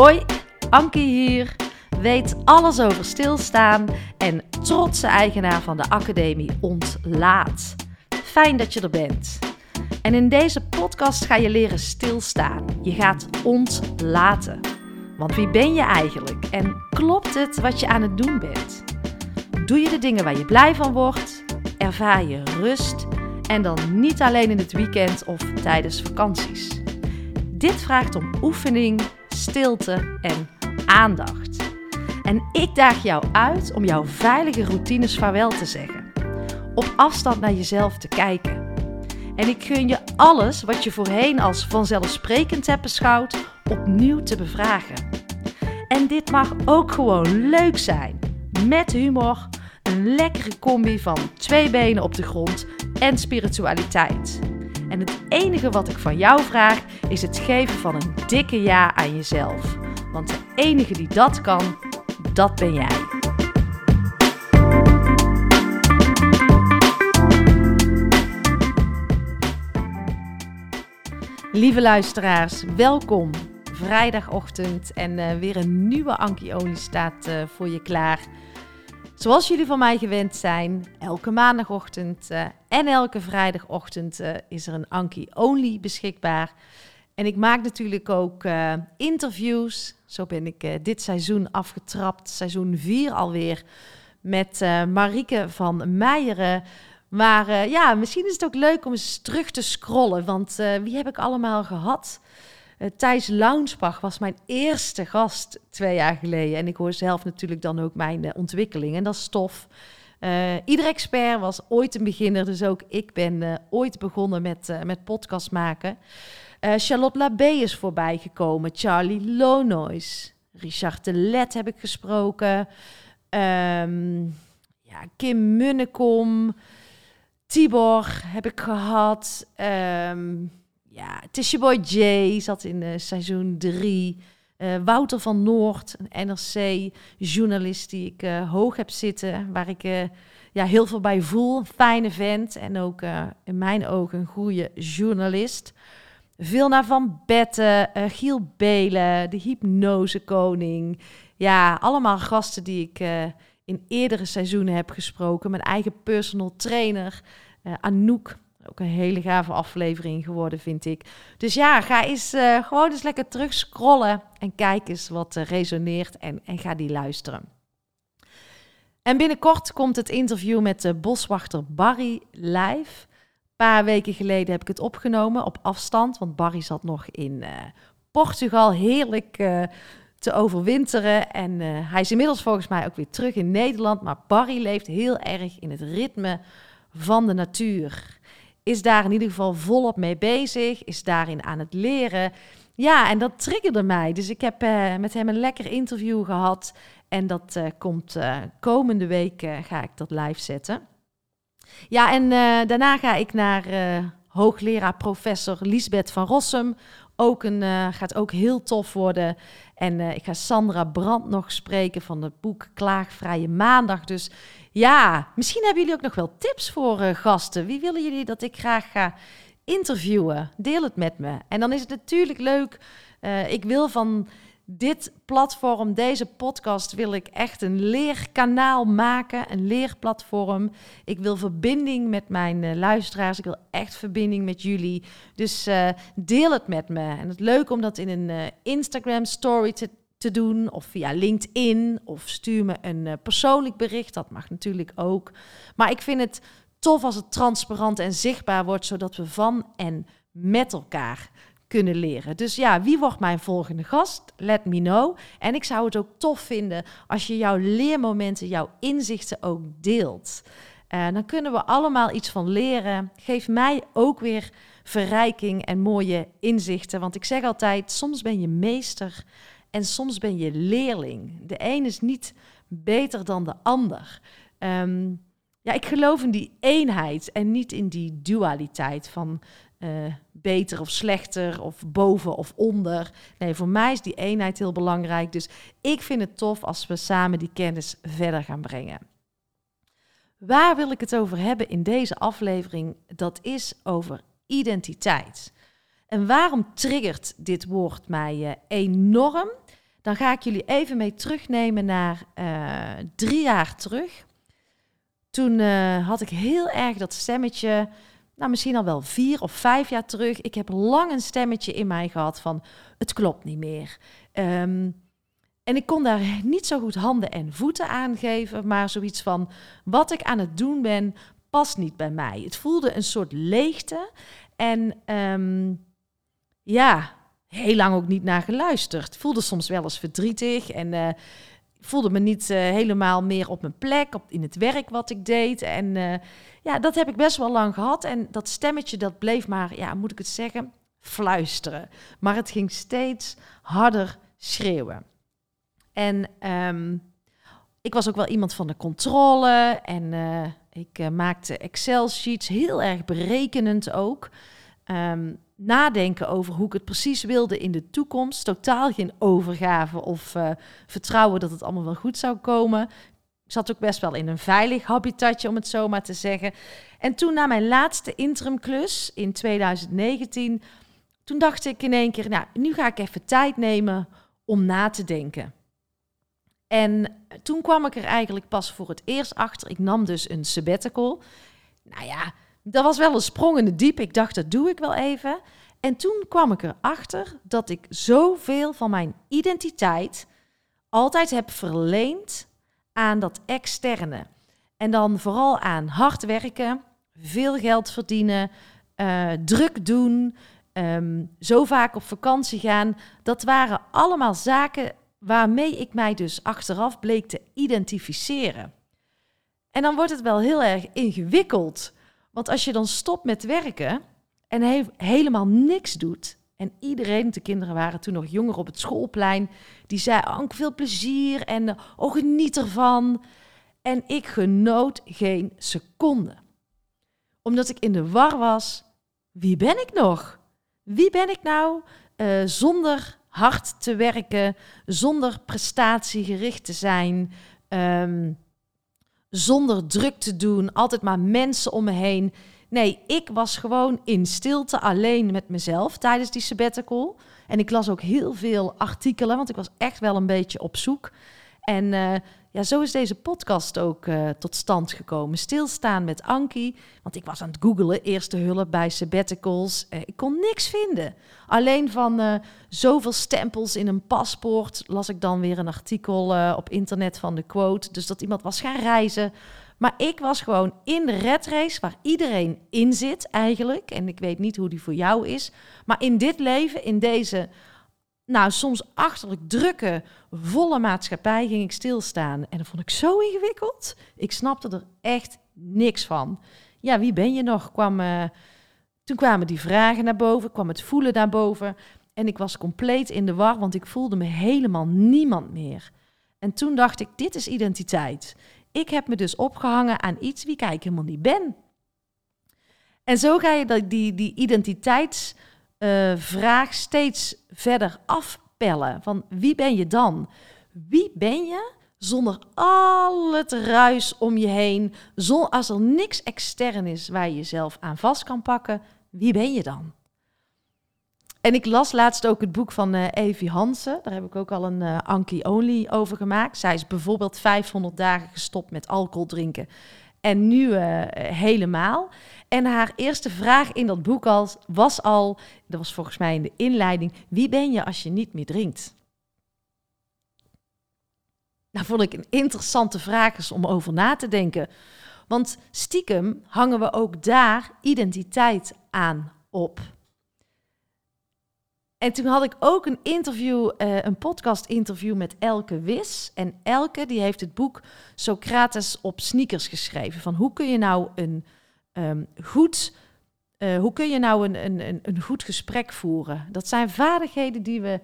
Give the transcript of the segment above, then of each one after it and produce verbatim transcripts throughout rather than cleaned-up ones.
Hoi, Ankie hier. Weet alles over stilstaan en trotse eigenaar van de Academie Ontlaat. Fijn dat je er bent. En in deze podcast ga je leren stilstaan. Je gaat ontlaten. Want wie ben je eigenlijk? En klopt het wat je aan het doen bent? Doe je de dingen waar je blij van wordt? Ervaar je rust? En dan niet alleen in het weekend of tijdens vakanties. Dit vraagt om oefening, stilte en aandacht. En ik daag jou uit om jouw veilige routines vaarwel te zeggen. Op afstand naar jezelf te kijken. En ik gun je alles wat je voorheen als vanzelfsprekend hebt beschouwd, opnieuw te bevragen. En dit mag ook gewoon leuk zijn. Met humor, een lekkere combi van twee benen op de grond en spiritualiteit. En het enige wat ik van jou vraag is het geven van een dikke ja aan jezelf. Want de enige die dat kan, dat ben jij. Lieve luisteraars, welkom. Vrijdagochtend en uh, weer een nieuwe Ankie Only staat uh, voor je klaar. Zoals jullie van mij gewend zijn, elke maandagochtend uh, en elke vrijdagochtend uh, is er een Ankie Only beschikbaar. En ik maak natuurlijk ook uh, interviews. Zo ben ik uh, dit seizoen afgetrapt, seizoen vier alweer, met uh, Marieke van Meijeren. Maar uh, ja, misschien is het ook leuk om eens terug te scrollen, want uh, wie heb ik allemaal gehad? Uh, Thijs Lounsbach was mijn eerste gast twee jaar geleden. En ik hoor zelf natuurlijk dan ook mijn uh, ontwikkeling. En dat is tof. Uh, ieder expert was ooit een beginner. Dus ook ik ben uh, ooit begonnen met, uh, met podcast maken. Uh, Charlotte Labbé is voorbij gekomen. Charlie Lonois. Richard de Let heb ik gesproken. Um, ja, Kim Munnekom. Tibor heb ik gehad. Um, Ja, Tissie Boy Jay zat in uh, seizoen drie. Uh, Wouter van Noord, een N R C-journalist die ik uh, hoog heb zitten. Waar ik uh, ja, heel veel bij voel. Een fijne vent en ook uh, in mijn ogen een goede journalist. Vilna van Betten, uh, Giel Beelen, de hypnosekoning. Ja, allemaal gasten die ik uh, in eerdere seizoenen heb gesproken. Mijn eigen personal trainer, uh, Anouk. Ook een hele gave aflevering geworden, vind ik. Dus ja, ga eens uh, gewoon eens lekker terug scrollen en kijk eens wat uh, resoneert en, en ga die luisteren. En binnenkort komt het interview met de boswachter Barry live. Een paar weken geleden heb ik het opgenomen op afstand, want Barry zat nog in uh, Portugal heerlijk uh, te overwinteren. En uh, hij is inmiddels volgens mij ook weer terug in Nederland, maar Barry leeft heel erg in het ritme van de natuur. Is daar in ieder geval volop mee bezig. Is daarin aan het leren. Ja, en dat triggerde mij. Dus ik heb uh, met hem een lekker interview gehad. En dat uh, komt uh, komende week uh, ga ik dat live zetten. Ja, en uh, daarna ga ik naar uh, hoogleraar professor Lisbeth van Rossum. Ook een, uh, gaat ook heel tof worden. En uh, ik ga Sandra Brandt nog spreken van het boek Klaagvrije Maandag. Dus ja, misschien hebben jullie ook nog wel tips voor uh, gasten. Wie willen jullie dat ik graag ga interviewen? Deel het met me. En dan is het natuurlijk leuk. Uh, ik wil van dit platform, deze podcast, wil ik echt een leerkanaal maken. Een leerplatform. Ik wil verbinding met mijn uh, luisteraars. Ik wil echt verbinding met jullie. Dus uh, deel het met me. En het is leuk om dat in een uh, Instagram story te te doen of via LinkedIn of stuur me een uh, persoonlijk bericht. Dat mag natuurlijk ook. Maar ik vind het tof als het transparant en zichtbaar wordt, zodat we van en met elkaar kunnen leren. Dus ja, wie wordt mijn volgende gast? Let me know. En ik zou het ook tof vinden als je jouw leermomenten, jouw inzichten ook deelt. Uh, dan kunnen we allemaal iets van leren. Geef mij ook weer verrijking en mooie inzichten. Want ik zeg altijd, soms ben je meester en soms ben je leerling. De een is niet beter dan de ander. Um, ja, ik geloof in die eenheid en niet in die dualiteit van uh, beter of slechter of boven of onder. Nee, voor mij is die eenheid heel belangrijk. Dus ik vind het tof als we samen die kennis verder gaan brengen. Waar wil ik het over hebben in deze aflevering? Dat is over identiteit. En waarom triggert dit woord mij enorm? Dan ga ik jullie even mee terugnemen naar uh, drie jaar terug. Toen uh, had ik heel erg dat stemmetje, nou misschien al wel vier of vijf jaar terug. Ik heb lang een stemmetje in mij gehad van het klopt niet meer. Um, en ik kon daar niet zo goed handen en voeten aan geven, maar zoiets van wat ik aan het doen ben past niet bij mij. Het voelde een soort leegte en um, ja, heel lang ook niet naar geluisterd. Voelde soms wel eens verdrietig en uh, voelde me niet uh, helemaal meer op mijn plek, op, in het werk wat ik deed. En uh, ja, dat heb ik best wel lang gehad. En dat stemmetje, dat bleef maar, ja, moet ik het zeggen, fluisteren. Maar het ging steeds harder schreeuwen. En um, ik was ook wel iemand van de controle en uh, ik uh, maakte Excel-sheets, heel erg berekenend ook. Um, Nadenken over hoe ik het precies wilde in de toekomst. Totaal geen overgave of uh, vertrouwen dat het allemaal wel goed zou komen. Ik zat ook best wel in een veilig habitatje, om het zo maar te zeggen. En toen na mijn laatste interimklus in twintig negentien... toen dacht ik in één keer, nou, nu ga ik even tijd nemen om na te denken. En toen kwam ik er eigenlijk pas voor het eerst achter. Ik nam dus een sabbatical. Nou ja, dat was wel een sprong in de diep. Ik dacht, dat doe ik wel even. En toen kwam ik erachter dat ik zoveel van mijn identiteit altijd heb verleend aan dat externe. En dan vooral aan hard werken, veel geld verdienen, uh, druk doen, um, zo vaak op vakantie gaan. Dat waren allemaal zaken waarmee ik mij dus achteraf bleek te identificeren. En dan wordt het wel heel erg ingewikkeld. Want als je dan stopt met werken en he- helemaal niks doet... en iedereen, de kinderen waren toen nog jonger op het schoolplein... die zei, Ank, veel plezier en oh, geniet ervan. En ik genoot geen seconde. Omdat ik in de war was, wie ben ik nog? Wie ben ik nou uh, zonder hard te werken, zonder prestatiegericht te zijn... Um, Zonder druk te doen, altijd maar mensen om me heen. Nee, ik was gewoon in stilte alleen met mezelf tijdens die sabbatical. En ik las ook heel veel artikelen, want ik was echt wel een beetje op zoek. En uh, ja, zo is deze podcast ook uh, tot stand gekomen. Stilstaan met Ankie, want ik was aan het googelen. Eerste hulp bij sabbaticals. Uh, ik kon niks vinden. Alleen van uh, zoveel stempels in een paspoort las ik dan weer een artikel uh, op internet van de quote. Dus dat iemand was gaan reizen. Maar ik was gewoon in de red race waar iedereen in zit eigenlijk. En ik weet niet hoe die voor jou is. Maar in dit leven, in deze... Nou, soms achterlijk drukke, volle maatschappij ging ik stilstaan. En dat vond ik zo ingewikkeld. Ik snapte er echt niks van. Ja, wie ben je nog? Kwam, uh, toen kwamen die vragen naar boven, kwam het voelen naar boven. En ik was compleet in de war, want ik voelde me helemaal niemand meer. En toen dacht ik, dit is identiteit. Ik heb me dus opgehangen aan iets wie ik helemaal niet ben. En zo ga je die, die identiteits... Uh, vraag steeds verder afpellen. Van wie ben je dan? Wie ben je zonder al het ruis om je heen? Zon, als er niks extern is waar je jezelf aan vast kan pakken, wie ben je dan? En ik las laatst ook het boek van uh, Evie Hansen. Daar heb ik ook al een uh, Ankie Only over gemaakt. Zij is bijvoorbeeld vijfhonderd dagen gestopt met alcohol drinken. En nu uh, helemaal. En haar eerste vraag in dat boek al, was al... dat was volgens mij in de inleiding... wie ben je als je niet meer drinkt? Nou, vond ik een interessante vraag is om over na te denken. Want stiekem hangen we ook daar identiteit aan op. En toen had ik ook een interview, uh, een podcast-interview met Elke Wis. En Elke die heeft het boek Socrates op sneakers geschreven. Van hoe kun je nou een um, goed, uh, hoe kun je nou een, een, een goed gesprek voeren? Dat zijn vaardigheden die we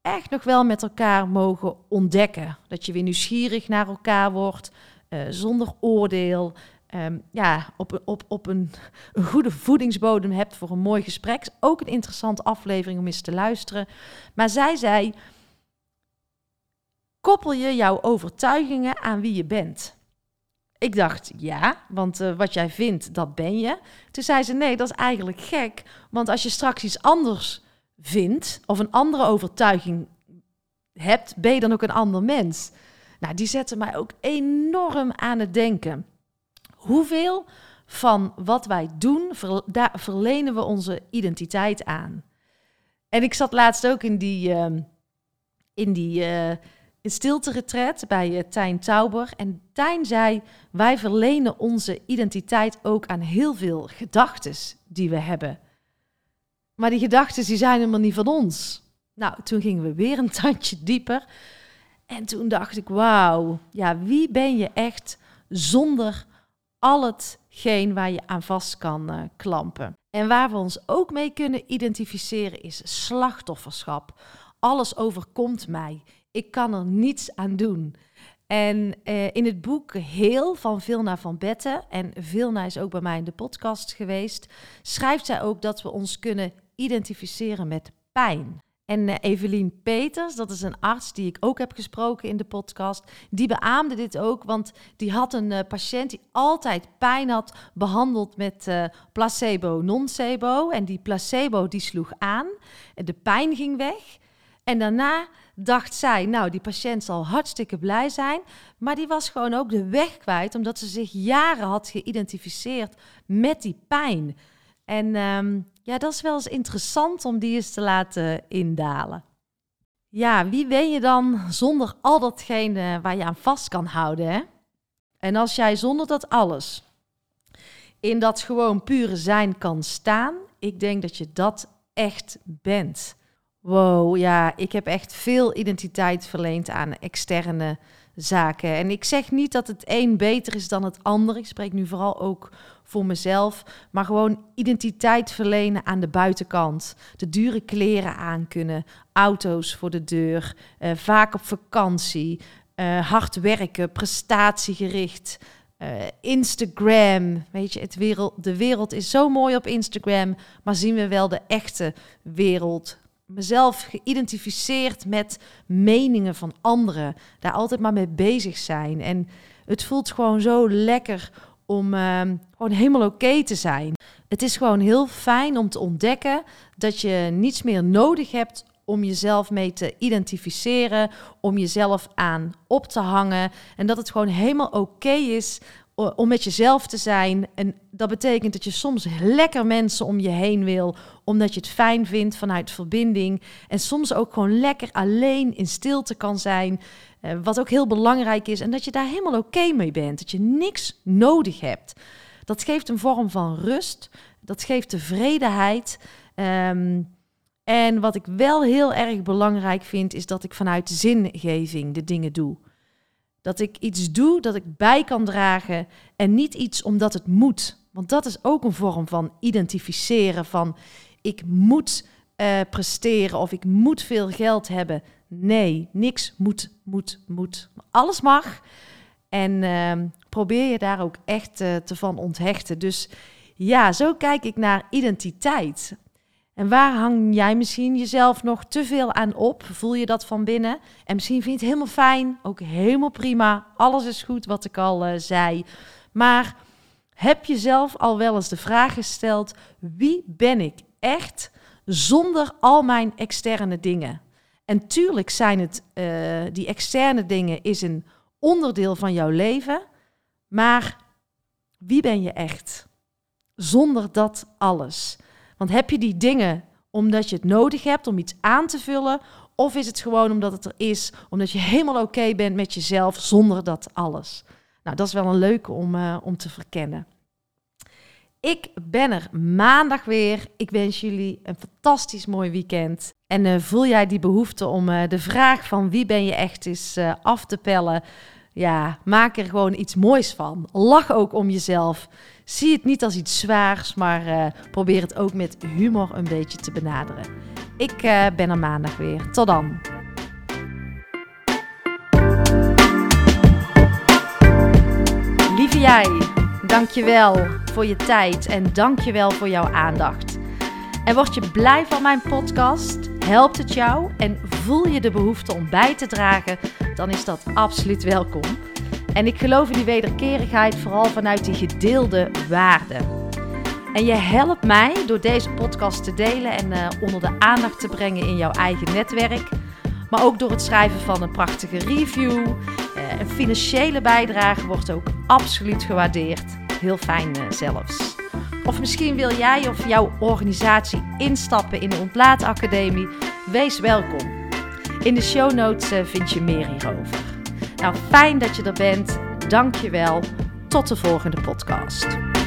echt nog wel met elkaar mogen ontdekken. Dat je weer nieuwsgierig naar elkaar wordt, uh, zonder oordeel. Um, ja, op, op, op een, een goede voedingsbodem hebt voor een mooi gesprek. Ook een interessante aflevering om eens te luisteren. Maar zij zei, koppel je jouw overtuigingen aan wie je bent? Ik dacht, ja, want uh, wat jij vindt, dat ben je. Toen zei ze, nee, dat is eigenlijk gek. Want als je straks iets anders vindt, of een andere overtuiging hebt, ben je dan ook een ander mens? Nou, die zetten mij ook enorm aan het denken. Hoeveel van wat wij doen, ver, daar verlenen we onze identiteit aan? En ik zat laatst ook in die, uh, in die uh, in stilte-retret bij uh, Tijn Tauber. En Tijn zei, wij verlenen onze identiteit ook aan heel veel gedachtes die we hebben. Maar die gedachtes die zijn helemaal niet van ons. Nou, toen gingen we weer een tandje dieper. En toen dacht ik, wauw, ja, wie ben je echt zonder al hetgeen waar je aan vast kan uh, klampen? En waar we ons ook mee kunnen identificeren is slachtofferschap. Alles overkomt mij. Ik kan er niets aan doen. En uh, in het boek Heel van Vilna van Betten, en Vilna is ook bij mij in de podcast geweest, schrijft zij ook dat we ons kunnen identificeren met pijn. En uh, Evelien Peters, dat is een arts die ik ook heb gesproken in de podcast, die beaamde dit ook, want die had een uh, patiënt die altijd pijn had, behandeld met uh, placebo, nocebo. En die placebo die sloeg aan, de pijn ging weg. En daarna dacht zij, nou, die patiënt zal hartstikke blij zijn, maar die was gewoon ook de weg kwijt, omdat ze zich jaren had geïdentificeerd met die pijn. En um, ja, dat is wel eens interessant om die eens te laten indalen. Ja, wie ben je dan zonder al datgene waar je aan vast kan houden, hè? En als jij zonder dat alles in dat gewoon pure zijn kan staan, ik denk dat je dat echt bent. Wow, ja, ik heb echt veel identiteit verleend aan externe zaken. En ik zeg niet dat het een beter is dan het ander. Ik spreek nu vooral ook voor mezelf. Maar gewoon identiteit verlenen aan de buitenkant. De dure kleren aankunnen, auto's voor de deur, eh, vaak op vakantie, eh, hard werken, prestatiegericht, eh, Instagram. Weet je, het wereld, de wereld is zo mooi op Instagram, maar zien we wel de echte wereld? Mezelf geïdentificeerd met meningen van anderen. Daar altijd maar mee bezig zijn. En het voelt gewoon zo lekker om uh, gewoon helemaal oké te zijn. Het is gewoon heel fijn om te ontdekken dat je niets meer nodig hebt om jezelf mee te identificeren, om jezelf aan op te hangen. En dat het gewoon helemaal oké is om met jezelf te zijn. En dat betekent dat je soms lekker mensen om je heen wil, omdat je het fijn vindt vanuit verbinding. En soms ook gewoon lekker alleen in stilte kan zijn, wat ook heel belangrijk is. En dat je daar helemaal oké mee bent, dat je niks nodig hebt. Dat geeft een vorm van rust, dat geeft tevredenheid. Um, en wat ik wel heel erg belangrijk vind, is dat ik vanuit zingeving de dingen doe. Dat ik iets doe dat ik bij kan dragen en niet iets omdat het moet. Want dat is ook een vorm van identificeren van ik moet uh, presteren of ik moet veel geld hebben. Nee, niks moet, moet, moet. Alles mag. En uh, probeer je daar ook echt uh, te van onthechten. Dus ja, zo kijk ik naar identiteit. En waar hang jij misschien jezelf nog te veel aan op? Voel je dat van binnen? En misschien vind je het helemaal fijn, ook helemaal prima. Alles is goed, wat ik al uh, zei. Maar heb je zelf al wel eens de vraag gesteld, wie ben ik echt zonder al mijn externe dingen? En tuurlijk zijn het, uh, die externe dingen is een onderdeel van jouw leven. Maar wie ben je echt zonder dat alles? Want heb je die dingen omdat je het nodig hebt om iets aan te vullen? Of is het gewoon omdat het er is, omdat je helemaal oké bent met jezelf zonder dat alles? Nou, dat is wel een leuke om, uh, om te verkennen. Ik ben er maandag weer. Ik wens jullie een fantastisch mooi weekend. En uh, voel jij die behoefte om uh, de vraag van wie ben je echt is uh, af te pellen? Ja, maak er gewoon iets moois van. Lach ook om jezelf. Zie het niet als iets zwaars, maar uh, probeer het ook met humor een beetje te benaderen. Ik uh, ben er maandag weer. Tot dan. Lieve jij, dankjewel voor je tijd en dankjewel voor jouw aandacht. En word je blij van mijn podcast? Helpt het jou? En voel je de behoefte om bij te dragen? Dan is dat absoluut welkom. En ik geloof in die wederkerigheid vooral vanuit die gedeelde waarde. En je helpt mij door deze podcast te delen en uh, onder de aandacht te brengen in jouw eigen netwerk. Maar ook door het schrijven van een prachtige review. Een financiële bijdrage wordt ook absoluut gewaardeerd. Heel fijn zelfs. Of misschien wil jij of jouw organisatie instappen in de Ontlaat Academie. Wees welkom. In de show notes vind je meer hierover. Nou, fijn dat je er bent. Dank je wel. Tot de volgende podcast.